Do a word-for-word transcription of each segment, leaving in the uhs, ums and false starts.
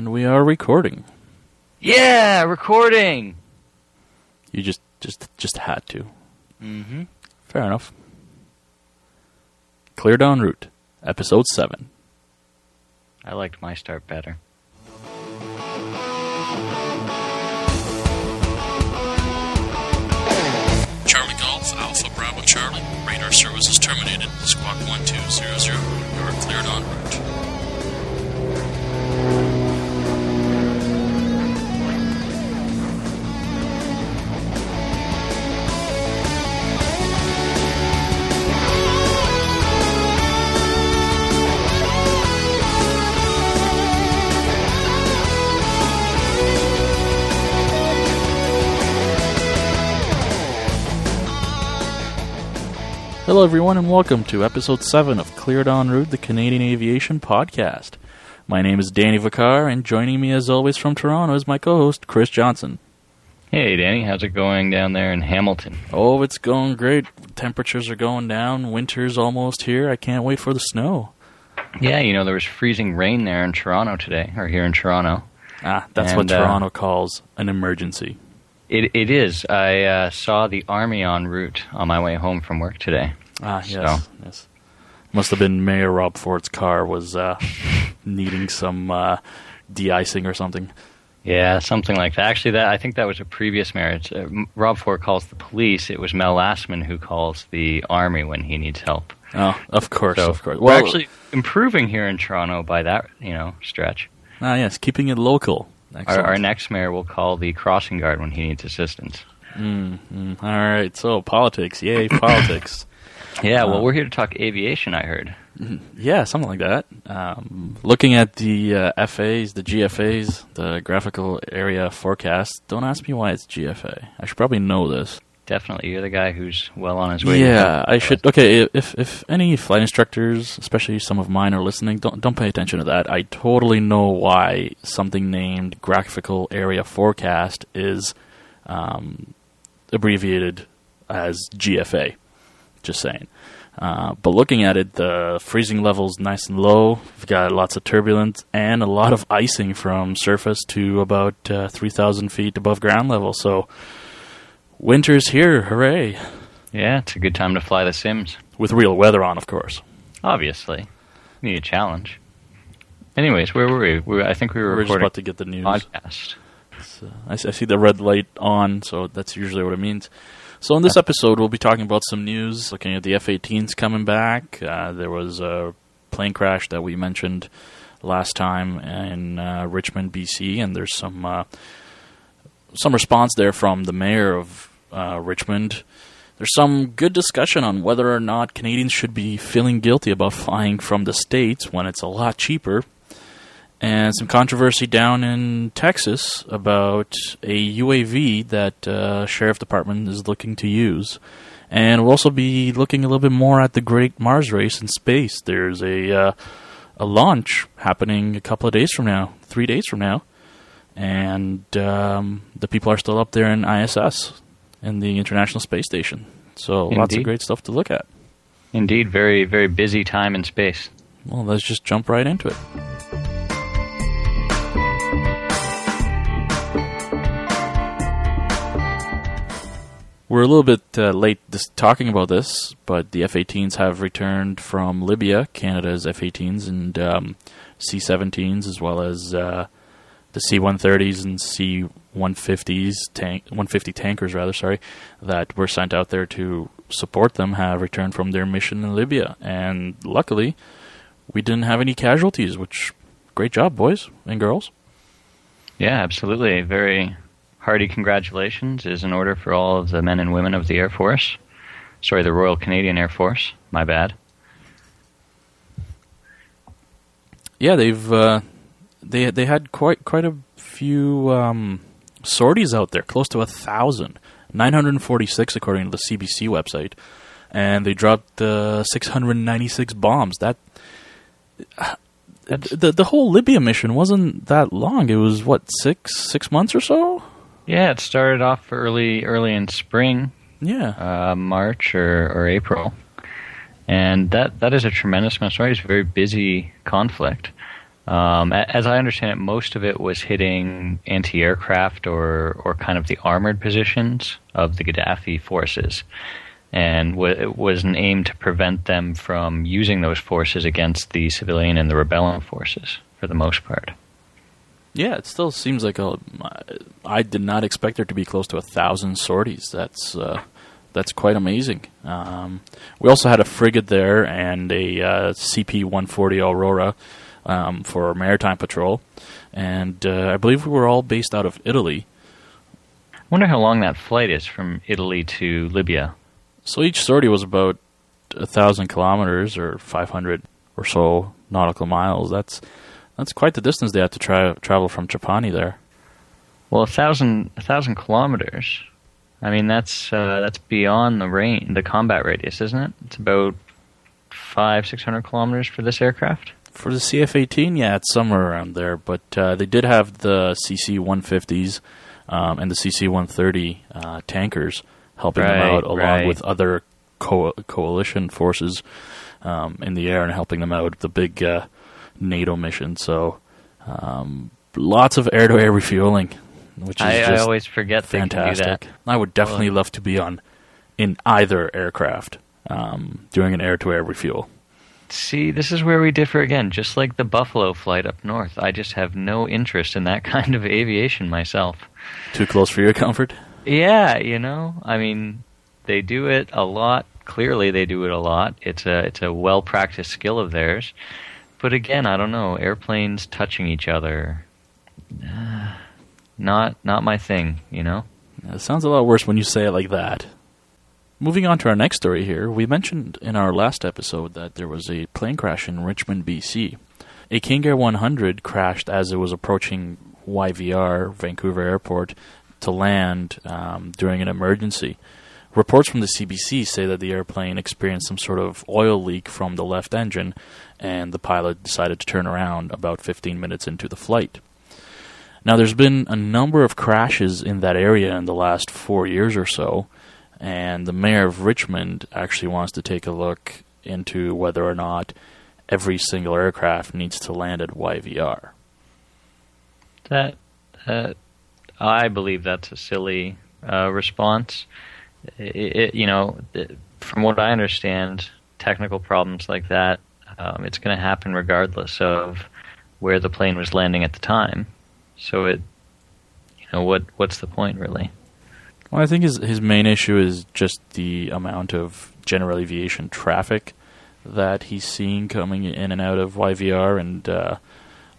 And we are recording. Yeah, recording. You just, just, just had to. Mm-hmm. Fair enough. Cleared en route, episode seven. I liked my start better. Charlie Golf, Alpha Bravo Charlie. Radar service is terminated. Squawk one two zero zero. You are cleared en route. Hello everyone and welcome to episode seven of Cleared En Route, the Canadian Aviation Podcast. My name is Danny Vicar, and joining me as always from Toronto is my co-host Chris Johnson. Hey Danny, how's it going down there in Hamilton? Oh, it's going great. Temperatures are going down, winter's almost here, I can't wait for the snow. Yeah, you know, there was freezing rain there in Toronto today, or here in Toronto. Ah, that's and, what Toronto uh, calls an emergency. It It is. I uh, saw the Army en route on my way home from work today. Ah, yes, so. yes. Must have been Mayor Rob Ford's car was uh, needing some uh, de-icing or something. Yeah, something like that. Actually, that I think that was a previous mayor. It's, uh, Rob Ford calls the police. It was Mel Lastman who calls the Army when he needs help. Oh, of course, so of course. Well, we're actually improving here in Toronto by that, you know, stretch. Ah, yes, keeping it local. Our, our next mayor will call the crossing guard when he needs assistance. Mm, mm. All right, so politics. Yay, politics. Yeah, well, we're here to talk aviation, I heard. Yeah, something like that. Um, looking at the uh, F As, the G F As, the graphical area forecast, don't ask me why it's G F A. I should probably know this. Definitely. You're the guy who's well on his way. Yeah, I should. Okay, if if any flight instructors, especially some of mine, are listening, don't don't pay attention to that. I totally know why something named graphical area forecast is um, abbreviated as G F A. Just saying. Uh, but looking at it, the freezing level's nice and low. We've got lots of turbulence and a lot of icing from surface to about uh, three thousand feet above ground level. So winter's here. Hooray. Yeah, it's a good time to fly the Sims. With real weather on, of course. Obviously. Need a challenge. Anyways, where were we? we were, I think we were, we're just about to get the news. Podcast. Uh, I, I see the red light on, so that's usually what it means. So in this episode, we'll be talking about some news, looking at the F eighteens coming back. Uh, there was a plane crash that we mentioned last time in uh, Richmond, B C, and there's some uh, some response there from the mayor of uh, Richmond. There's some good discussion on whether or not Canadians should be feeling guilty about flying from the States when it's a lot cheaper. And some controversy down in Texas about a U A V that uh, Sheriff Department is looking to use. And we'll also be looking a little bit more at the Great Mars Race in space. There's a uh, a launch happening a couple of days from now, three days from now. And um, the people are still up there in I S S, in the International Space Station. So Indeed. Lots of great stuff to look at. Indeed, very, very busy time in space. Well, let's just jump right into it. We're a little bit uh, late this, talking about this, but the F eighteens have returned from Libya, Canada's F eighteens and um, C seventeens, as well as uh, the C one thirties and C one fifties, tank, one fifty tankers rather, sorry, that were sent out there to support them, have returned from their mission in Libya. And luckily, we didn't have any casualties, which, great job, boys and girls. Yeah, absolutely. Very hearty congratulations is in order for all of the men and women of the Air Force. Sorry, the Royal Canadian Air Force. My bad. Yeah, they've uh, they they had quite quite a few um, sorties out there, close to a thousand, nine hundred and forty-six according to the C B C website, and they dropped uh, six hundred and ninety-six bombs. That. Uh, the The whole Libya mission wasn't that long. It was what six six months or so. Yeah, it started off early, early in spring. Yeah, uh, March or, or April, and that, that is a tremendous amount of stories. Very busy conflict. Um, as I understand it, most of it was hitting anti-aircraft or, or kind of the armored positions of the Gaddafi forces, and w- it was an aim to prevent them from using those forces against the civilian and the rebellion forces, for the most part. Yeah, it still seems like a... I did not expect there to be close to a thousand sorties. That's uh, that's quite amazing. Um, we also had a frigate there and a uh, C P one forty Aurora um, for maritime patrol. And uh, I believe we were all based out of Italy. I wonder how long that flight is from Italy to Libya. So each sortie was about a thousand kilometers or five hundred or so nautical miles. That's... That's quite the distance they had to tra- travel from Trapani there. Well, a thousand, a thousand kilometers. I mean, that's uh, that's beyond the range, the combat radius, isn't it? It's about five, six hundred kilometers for this aircraft. For the C F eighteen, yeah, it's somewhere around there. But uh, they did have the C C one fifties um, and the C C one thirty uh, tankers helping right, them out, along right. with other co- coalition forces um, in the air and helping them out. The big. Uh, NATO mission, so um, lots of air-to-air refueling, which is I, just I always forget fantastic. They can do that. I would definitely well, love to be on in either aircraft um, doing an air-to-air refuel. See, this is where we differ again, just like the Buffalo flight up north. I just have no interest in that kind of aviation myself. Too close for your comfort? Yeah, you know, I mean, they do it a lot. Clearly, they do it a lot. It's a it's a well-practiced skill of theirs. But again, I don't know. Airplanes touching each other, uh, not not my thing, you know? It sounds a lot worse when you say it like that. Moving on to our next story here, we mentioned in our last episode that there was a plane crash in Richmond, B C. A King Air one hundred crashed as it was approaching Y V R, Vancouver Airport, to land um, during an emergency. Reports from the C B C say that the airplane experienced some sort of oil leak from the left engine, and the pilot decided to turn around about fifteen minutes into the flight. Now, there's been a number of crashes in that area in the last four years or so, and the mayor of Richmond actually wants to take a look into whether or not every single aircraft needs to land at Y V R. That, uh, I believe that's a silly uh, response. It, it, you know, it, from what I understand, technical problems like that, um, it's going to happen regardless of where the plane was landing at the time. So it, you know, what what's the point really? Well, I think his his main issue is just the amount of general aviation traffic that he's seeing coming in and out of Y V R, and uh,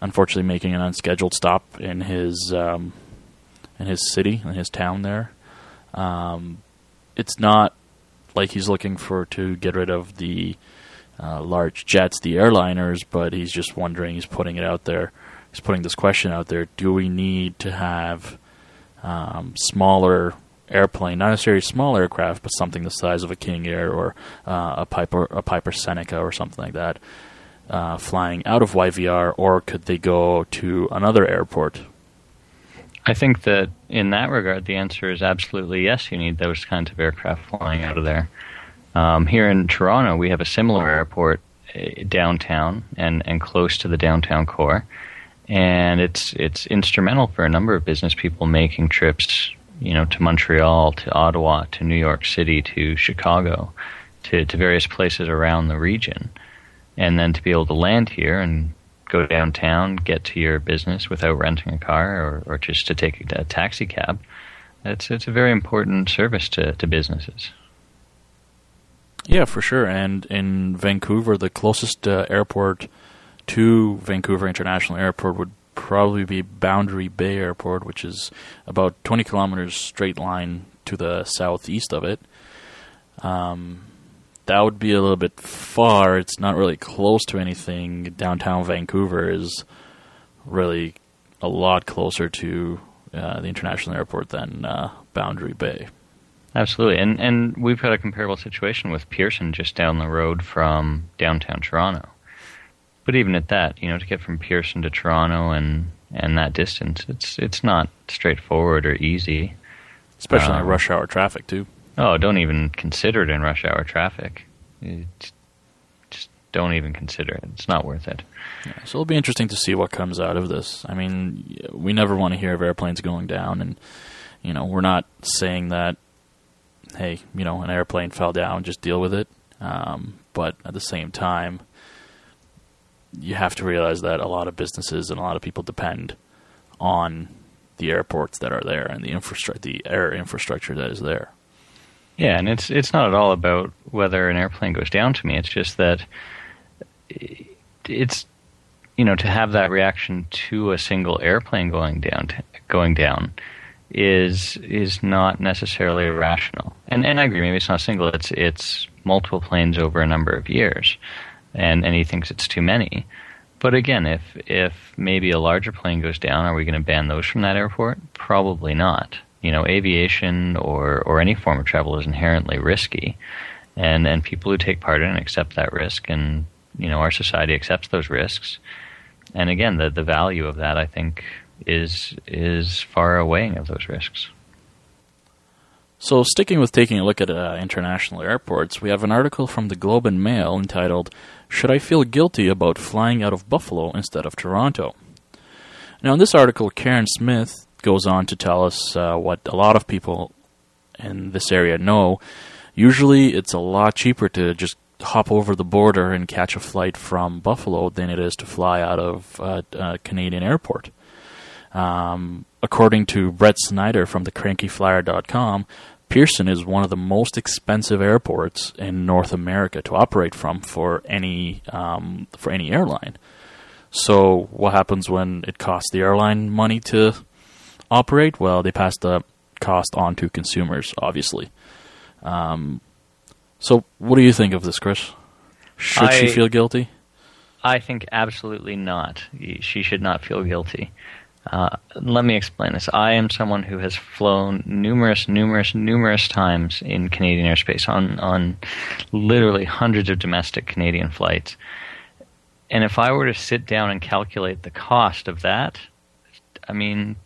unfortunately making an unscheduled stop in his um, in his city, in his town there. Um, It's not like he's looking for to get rid of the uh, large jets, the airliners, but he's just wondering, he's putting it out there, he's putting this question out there, do we need to have um, smaller airplane, not necessarily small aircraft, but something the size of a King Air or uh, a Piper a Piper Seneca or something like that, uh, flying out of Y V R, or could they go to another airport? I think that in that regard, the answer is absolutely yes. You need those kinds of aircraft flying out of there. Um, here in Toronto, we have a similar airport uh, downtown and, and close to the downtown core, and it's it's instrumental for a number of business people making trips, you know, to Montreal, to Ottawa, to New York City, to Chicago, to, to various places around the region, and then to be able to land here and go downtown, get to your business without renting a car or, or just to take a taxi cab. It's it's a very important service to, to businesses. Yeah, for sure. And in Vancouver, the closest uh, airport to Vancouver International Airport would probably be Boundary Bay Airport, which is about twenty kilometers straight line to the southeast of it. Um That would be a little bit far. It's not really close to anything. Downtown Vancouver is really a lot closer to uh, the international airport than uh, Boundary Bay. Absolutely. And and we've got a comparable situation with Pearson just down the road from downtown Toronto. But even at that, you know, to get from Pearson to Toronto and, and that distance, it's it's not straightforward or easy. Especially um, in rush hour traffic, too. Oh, don't even consider it in rush hour traffic. It's just don't even consider it. It's not worth it. Yeah, so it'll be interesting to see what comes out of this. I mean, we never want to hear of airplanes going down, and you know, we're not saying that, hey, you know, an airplane fell down, just deal with it. Um, but at the same time, you have to realize that a lot of businesses and a lot of people depend on the airports that are there and the infrastructure, the air infrastructure that is there. Yeah, and it's it's not at all about whether an airplane goes down to me. It's just that it's, you know, to have that reaction to a single airplane going down to, going down is is not necessarily rational. And and I agree, maybe it's not single. It's it's multiple planes over a number of years, and and he thinks it's too many. But again, if if maybe a larger plane goes down, are we going to ban those from that airport? Probably not. You know, aviation or, or any form of travel is inherently risky, and and people who take part in it accept that risk, and you know, our society accepts those risks. And again, the the value of that, I think, is is far outweighing of those risks. So, sticking with taking a look at uh, international airports, we have an article from the Globe and Mail entitled "Should I Feel Guilty About Flying Out of Buffalo Instead of Toronto?" Now, in this article, Karen Smith goes on to tell us uh, what a lot of people in this area know. Usually it's a lot cheaper to just hop over the border and catch a flight from Buffalo than it is to fly out of uh, a Canadian airport. Um, according to Brett Snyder from the Cranky Flyer dot com, Pearson is one of the most expensive airports in North America to operate from for any um, for any airline. So what happens when it costs the airline money to operate? Well, they pass the cost on to consumers, obviously. Um, so what do you think of this, Chris? Should I, she feel guilty? I think absolutely not. She should not feel guilty. Uh, let me explain this. I am someone who has flown numerous, numerous, numerous times in Canadian airspace on, on literally hundreds of domestic Canadian flights. And if I were to sit down and calculate the cost of that, I mean,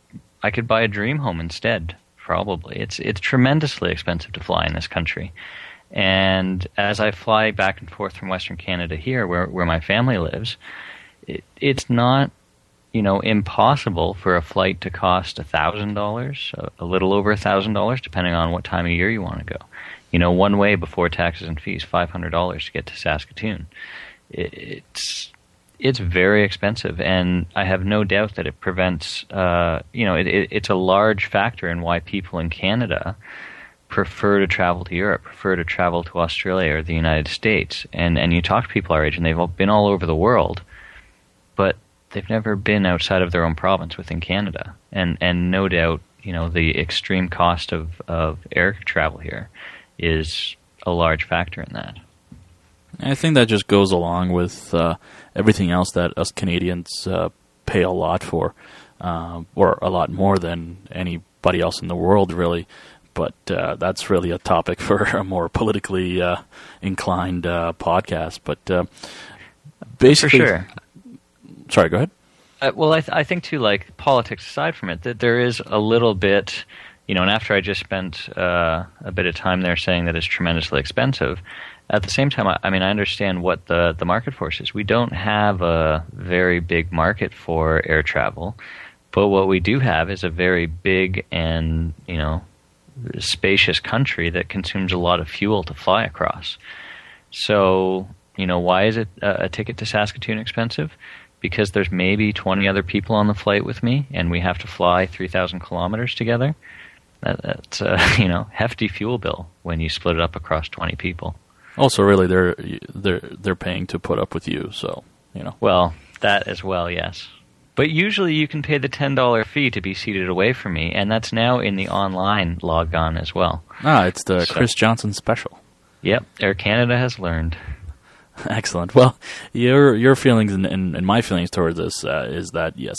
I could buy a dream home instead, probably. It's it's tremendously expensive to fly in this country. And as I fly back and forth from Western Canada here, where, where my family lives, it, it's not, you know, impossible for a flight to cost one thousand dollars, a little over one thousand dollars, depending on what time of year you want to go. You know, one way before taxes and fees, five hundred dollars to get to Saskatoon. It, it's... It's very expensive, and I have no doubt that it prevents, uh, you know, it, it, it's a large factor in why people in Canada prefer to travel to Europe, prefer to travel to Australia or the United States. And, and you talk to people our age, and they've all been all over the world, but they've never been outside of their own province within Canada. And, and no doubt, you know, the extreme cost of, of air travel here is a large factor in that. I think that just goes along with uh, everything else that us Canadians uh, pay a lot for, uh, or a lot more than anybody else in the world, really. But uh, that's really a topic for a more politically uh, inclined uh, podcast. But uh, basically, for sure. Sorry, go ahead. Uh, well, I, th- I think too, like politics aside from it, that there is a little bit, you know. And after I just spent uh, a bit of time there saying that it's tremendously expensive. At the same time, I mean, I understand what the, the market force is. We don't have a very big market for air travel, but what we do have is a very big and, you know, spacious country that consumes a lot of fuel to fly across. So, you know, why is it a, a ticket to Saskatoon expensive? Because there's maybe twenty other people on the flight with me, and we have to fly three thousand kilometers together. That, that's a, you know, hefty fuel bill when you split it up across twenty people. Also, really, they're they're they're paying to put up with you, so you know. Well, that as well, yes. But usually, you can pay the ten dollar fee to be seated away from me, and that's now in the online logon as well. Ah, it's the so. Chris Johnson special. Yep, Air Canada has learned. Excellent. Well, your your feelings and, and, and my feelings towards this uh, is that yes,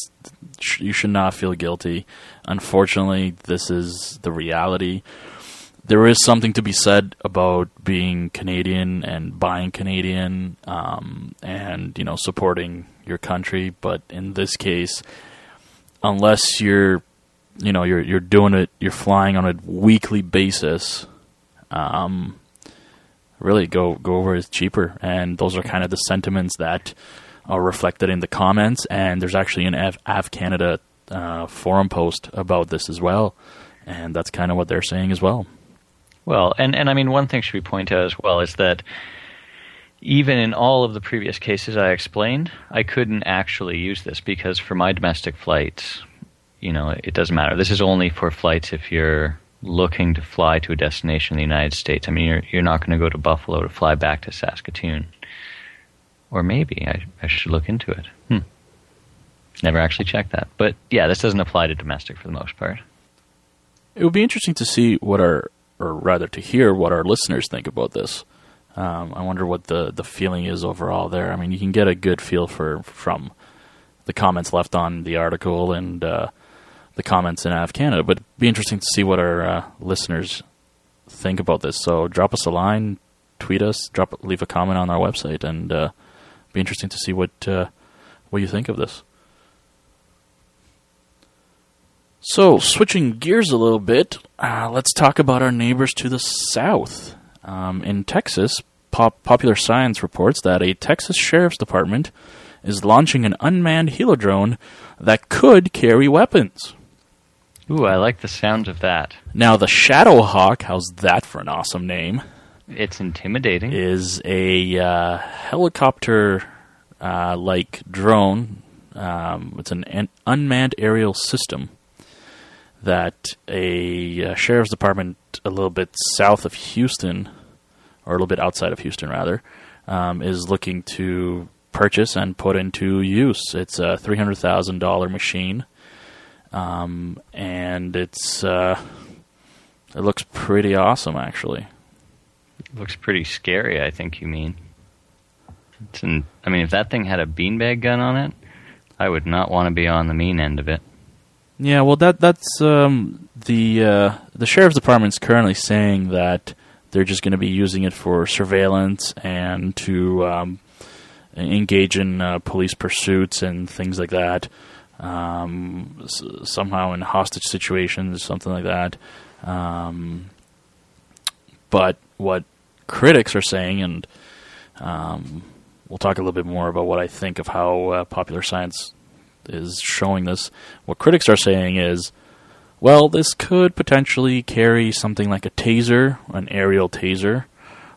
sh- you should not feel guilty. Unfortunately, this is the reality. There is something to be said about being Canadian and buying Canadian, um, and you know, supporting your country. But in this case, unless you're, you know, you're you're doing it, you're flying on a weekly basis, um, really go go where it's cheaper. And those are kind of the sentiments that are reflected in the comments. And there's actually an Av, Av Canada uh, forum post about this as well. And that's kind of what they're saying as well. Well, and, and I mean, one thing should be pointed out as well is that even in all of the previous cases I explained, I couldn't actually use this because for my domestic flights, you know, it doesn't matter. This is only for flights if you're looking to fly to a destination in the United States. I mean, you're you're not going to go to Buffalo to fly back to Saskatoon. Or maybe. I, I should look into it. Hmm. Never actually checked that. But yeah, this doesn't apply to domestic for the most part. It would be interesting to see what our, or rather to hear what our listeners think about this. Um, I wonder what the, the feeling is overall there. I mean, you can get a good feel for from the comments left on the article and uh, the comments in Av Canada, but it'd be interesting to see what our uh, listeners think about this. So drop us a line, tweet us, drop leave a comment on our website, and uh, it'd be interesting to see what uh, what you think of this. So, switching gears a little bit, uh, let's talk about our neighbors to the south. Um, in Texas, Pop- Popular Science reports that a Texas Sheriff's Department is launching an unmanned helidrone that could carry weapons. Ooh, I like the sound of that. Now, the Shadowhawk, how's that for an awesome name? It's intimidating. Is a uh, helicopter-like uh, drone. Um, it's an, an unmanned aerial system that a uh, sheriff's department a little bit south of Houston, or a little bit outside of Houston, rather, um, is looking to purchase and put into use. It's a three hundred thousand dollars machine, um, and it's uh, it looks pretty awesome, actually. It looks pretty scary, I think you mean. It's an, I mean, if that thing had a beanbag gun on it, I would not want to be on the mean end of it. Yeah, well, that that's um, the uh, the sheriff's department's currently saying that they're just going to be using it for surveillance and to um, engage in uh, police pursuits and things like that. Um, s- somehow in hostage situations, something like that. Um, but what critics are saying, and um, we'll talk a little bit more about what I think of how uh, Popular Science is showing this. What critics are saying is, well, this could potentially carry something like a taser, an aerial taser,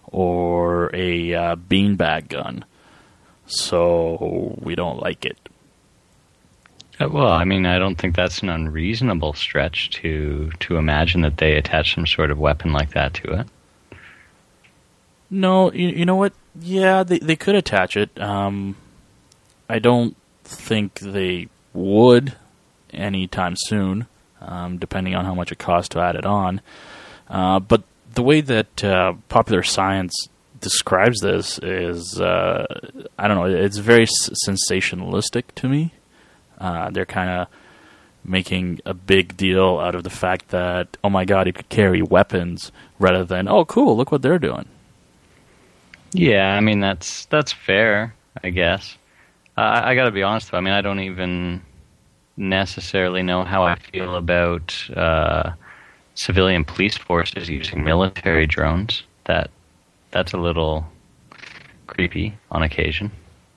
or a uh, beanbag gun. So we don't like it. Uh, well, I mean, I don't think that's an unreasonable stretch to to imagine that they attach some sort of weapon like that to it. No, you, you know what? Yeah, they they could attach it. Um, I don't think they would anytime soon, um, depending on how much it costs to add it on. Uh, but the way that uh, Popular Science describes this is, uh, I don't know, it's very s- sensationalistic to me. Uh, they're kind of making a big deal out of the fact that, oh my God, it could carry weapons, rather than, oh cool, look what they're doing. Yeah, I mean, that's that's fair, I guess. I, I got to be honest, though. I mean, I don't even necessarily know how I feel about uh, civilian police forces using military drones. That that's a little creepy on occasion,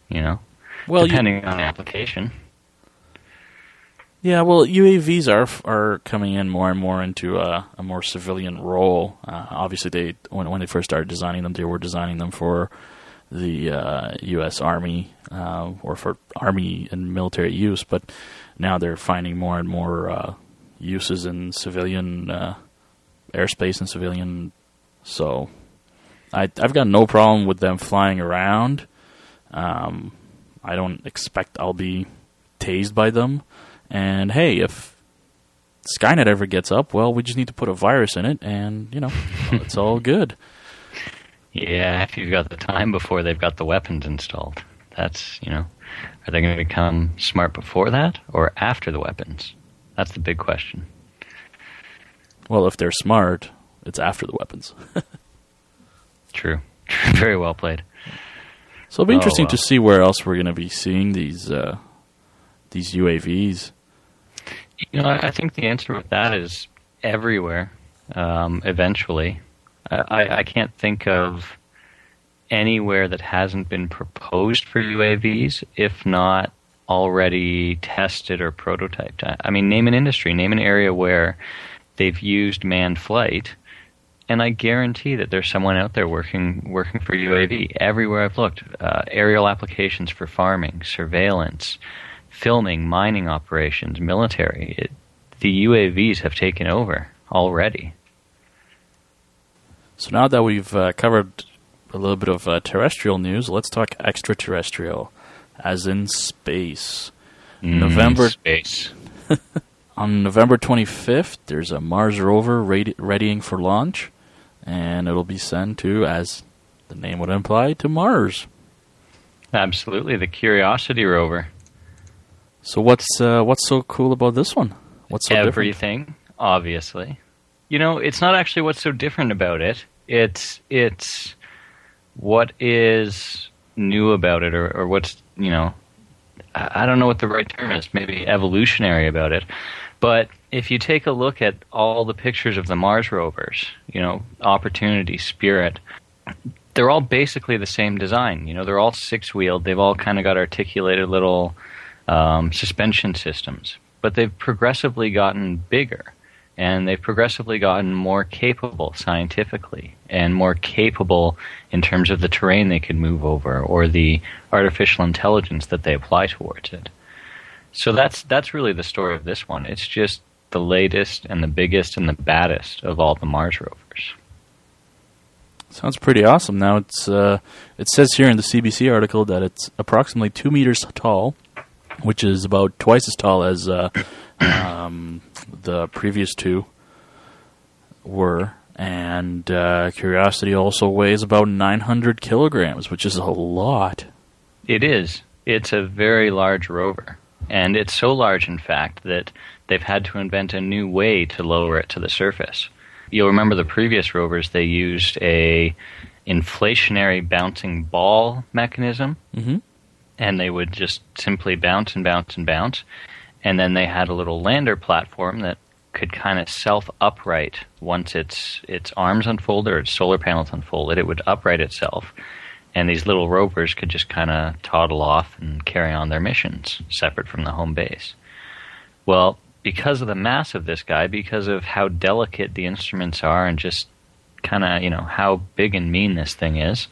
you know, well, depending you, on the application. Yeah, well, U A Vs are are coming in more and more into a, a more civilian role. Uh, obviously, they when, when they first started designing them, they were designing them for the uh, U S Army, uh, or for Army and military use, but now they're finding more and more uh, uses in civilian uh, airspace and civilian. So I, I've got no problem with them flying around. Um, I don't expect I'll be tased by them. And hey, if Skynet ever gets up, well, we just need to put a virus in it, and, you know, it's all good. Yeah, if you've got the time before they've got the weapons installed. That's, you know, are they going to become smart before that or after the weapons? That's the big question. Well, if they're smart, it's after the weapons. True. Very well played. So it'll be oh, interesting well. to see where else we're going to be seeing these uh, these U A Vs. You know, I think the answer with that is everywhere, um, eventually. I, I can't think of anywhere that hasn't been proposed for U A Vs, if not already tested or prototyped. I, I mean, name an industry, name an area where they've used manned flight, and I guarantee that there's someone out there working working for U A V. Everywhere I've looked, uh, aerial applications for farming, surveillance, filming, mining operations, military. It, the U A Vs have taken over already. So now that we've uh, covered a little bit of uh, terrestrial news, let's talk extraterrestrial, as in space. Mm, November space. On November twenty-fifth, there's a Mars rover ready- readying for launch, and it'll be sent to, as the name would imply, to Mars. Absolutely, the Curiosity Rover. So what's uh, what's so cool about this one? What's so Everything, different? Obviously. You know, it's not actually what's so different about it. It's it's what is new about it, or, or what's, you know, I don't know what the right term is, maybe evolutionary about it. But if you take a look at all the pictures of the Mars rovers, you know, Opportunity, Spirit, they're all basically the same design. You know, they're all six-wheeled. They've all kind of got articulated little um, suspension systems. But they've progressively gotten bigger, and they've progressively gotten more capable scientifically and more capable in terms of the terrain they can move over or the artificial intelligence that they apply towards it. So that's that's really the story of this one. It's just the latest and the biggest and the baddest of all the Mars rovers. Sounds pretty awesome. Now, it's uh, it says here in the C B C article that it's approximately two meters tall, which is about twice as tall as uh, um, the previous two were. And uh, Curiosity also weighs about nine hundred kilograms, which is a lot. It is. It's a very large rover. And it's so large, in fact, that they've had to invent a new way to lower it to the surface. You'll remember the previous rovers, they used a inflationary bouncing ball mechanism. Mm-hmm. And they would just simply bounce and bounce and bounce. And then they had a little lander platform that could kind of self-upright once its its arms unfolded or its solar panels unfolded. It would upright itself. And these little rovers could just kind of toddle off and carry on their missions separate from the home base. Well, because of the mass of this guy, because of how delicate the instruments are and just kind of, you know, how big and mean this thing is,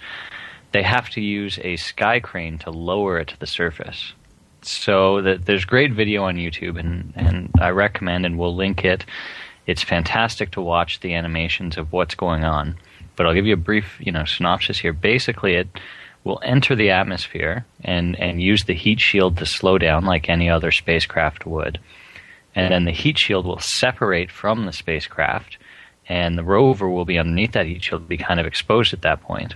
they have to use a sky crane to lower it to the surface. So that there's great video on YouTube, and, and I recommend, and we'll link it. It's fantastic to watch the animations of what's going on. But I'll give you a brief, you know, synopsis here. Basically, it will enter the atmosphere and, and use the heat shield to slow down like any other spacecraft would. And then the heat shield will separate from the spacecraft, and the rover will be underneath that heat shield, be kind of exposed at that point.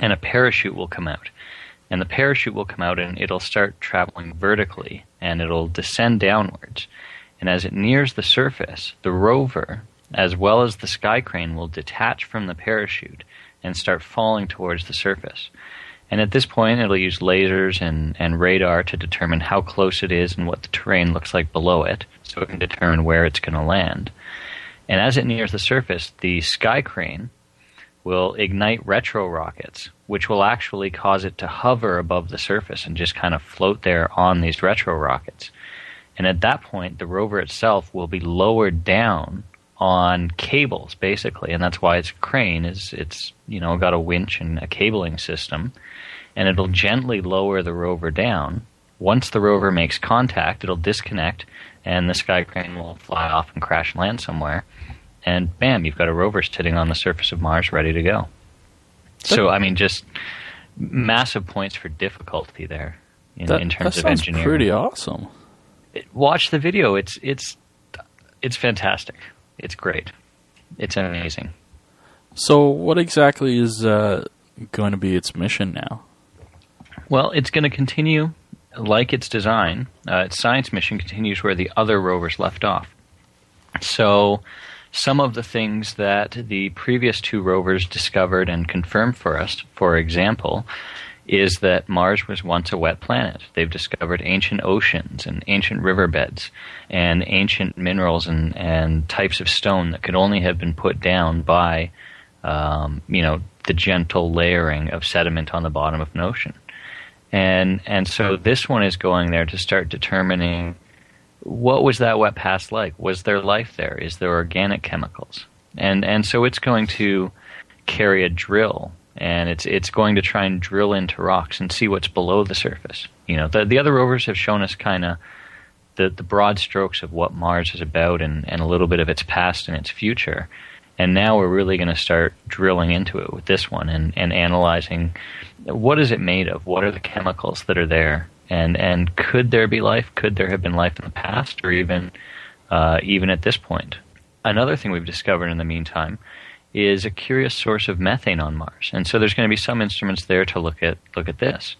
And a parachute will come out. And the parachute will come out and it'll start traveling vertically and it'll descend downwards. And as it nears the surface, the rover, as well as the sky crane, will detach from the parachute and start falling towards the surface. And at this point, it'll use lasers and, and radar to determine how close it is and what the terrain looks like below it, so it can determine where it's going to land. And as it nears the surface, the sky crane will ignite retro rockets, which will actually cause it to hover above the surface and just kind of float there on these retro rockets. And at that point, the rover itself will be lowered down on cables, basically, and that's why it's a crane. Is it's, you know, got a winch and a cabling system, and it'll gently lower the rover down. Once the rover makes contact, it'll disconnect, and the sky crane will fly off and crash and land somewhere. And bam, you've got a rover sitting on the surface of Mars ready to go. So, I mean, just massive points for difficulty there in, that, in terms of engineering. That sounds pretty awesome. It, watch the video. It's it's it's fantastic. It's great. It's amazing. So what exactly is uh, going to be its mission now? Well, it's going to continue like its design. Uh, its science mission continues where the other rovers left off. So some of the things that the previous two rovers discovered and confirmed for us, for example, is that Mars was once a wet planet. They've discovered ancient oceans and ancient riverbeds and ancient minerals and, and types of stone that could only have been put down by, um, you know, the gentle layering of sediment on the bottom of an ocean. And and so this one is going there to start determining, what was that wet past like? Was there life there? Is there organic chemicals? And and so it's going to carry a drill, and it's it's going to try and drill into rocks and see what's below the surface. You know, the the other rovers have shown us kind of the, the broad strokes of what Mars is about and, and a little bit of its past and its future. And now we're really going to start drilling into it with this one and, and analyzing, what is it made of? What are the chemicals that are there? And and could there be life? Could there have been life in the past, or even uh, even at this point? Another thing we've discovered in the meantime is a curious source of methane on Mars. And so there's going to be some instruments there to look at look at this.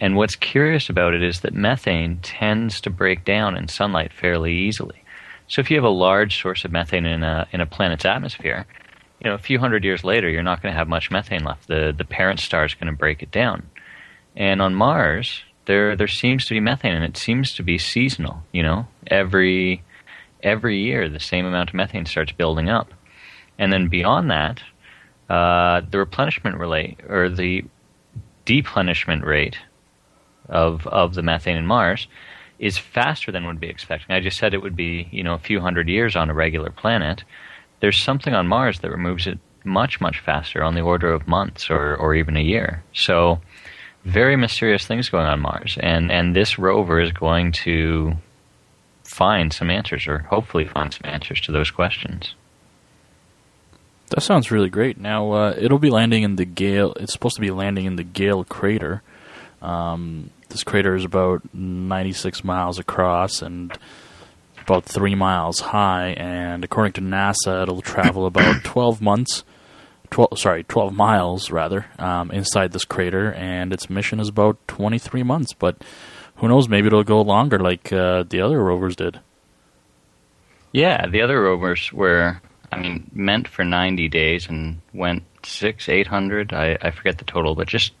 And what's curious about it is that methane tends to break down in sunlight fairly easily. So if you have a large source of methane in a in a planet's atmosphere, you know, a few hundred years later, you're not going to have much methane left. The the parent star is going to break it down. And on Mars, There there seems to be methane, and it seems to be seasonal, you know. Every every year, the same amount of methane starts building up. And then beyond that, uh, the replenishment rate, or the deplenishment rate of of the methane in Mars is faster than would be expecting. I just said it would be, you know, a few hundred years on a regular planet. There's something on Mars that removes it much, much faster, on the order of months or, or even a year. So very mysterious things going on Mars, and and this rover is going to find some answers, or hopefully find some answers to those questions. That sounds really great. Now, uh, it'll be landing in the Gale. It's supposed to be landing in the Gale Crater. Um, this crater is about ninety-six miles across and about three miles high. And according to NASA, it'll travel about twelve months. twelve, sorry, twelve miles, rather, um, inside this crater, and its mission is about twenty-three months, but who knows, maybe it'll go longer like uh, the other rovers did. Yeah, the other rovers were, I mean, meant for ninety days and went six, eight hundred, I, I forget the total, but just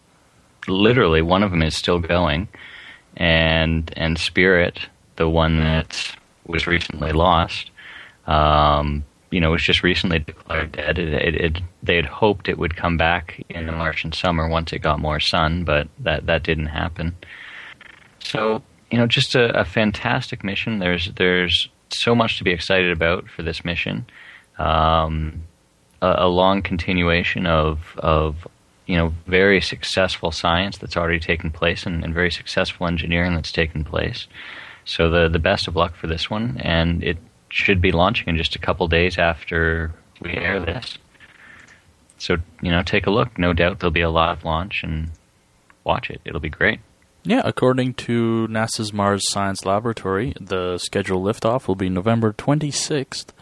literally one of them is still going, and, and Spirit, the one that was recently lost, um... you know, it was just recently declared dead. It, it, it, they had hoped it would come back in the Martian summer once it got more sun, but that, that didn't happen. So, you know, just a, a fantastic mission. There's there's so much to be excited about for this mission. Um, a, a long continuation of, of, you know, very successful science that's already taken place, and, and very successful engineering that's taken place. So the, the best of luck for this one, and it should be launching in just a couple days after we air this. So, you know, take a look. No doubt there'll be a live launch, and watch it. It'll be great. Yeah, according to NASA's Mars Science Laboratory, the scheduled liftoff will be November twenty-sixth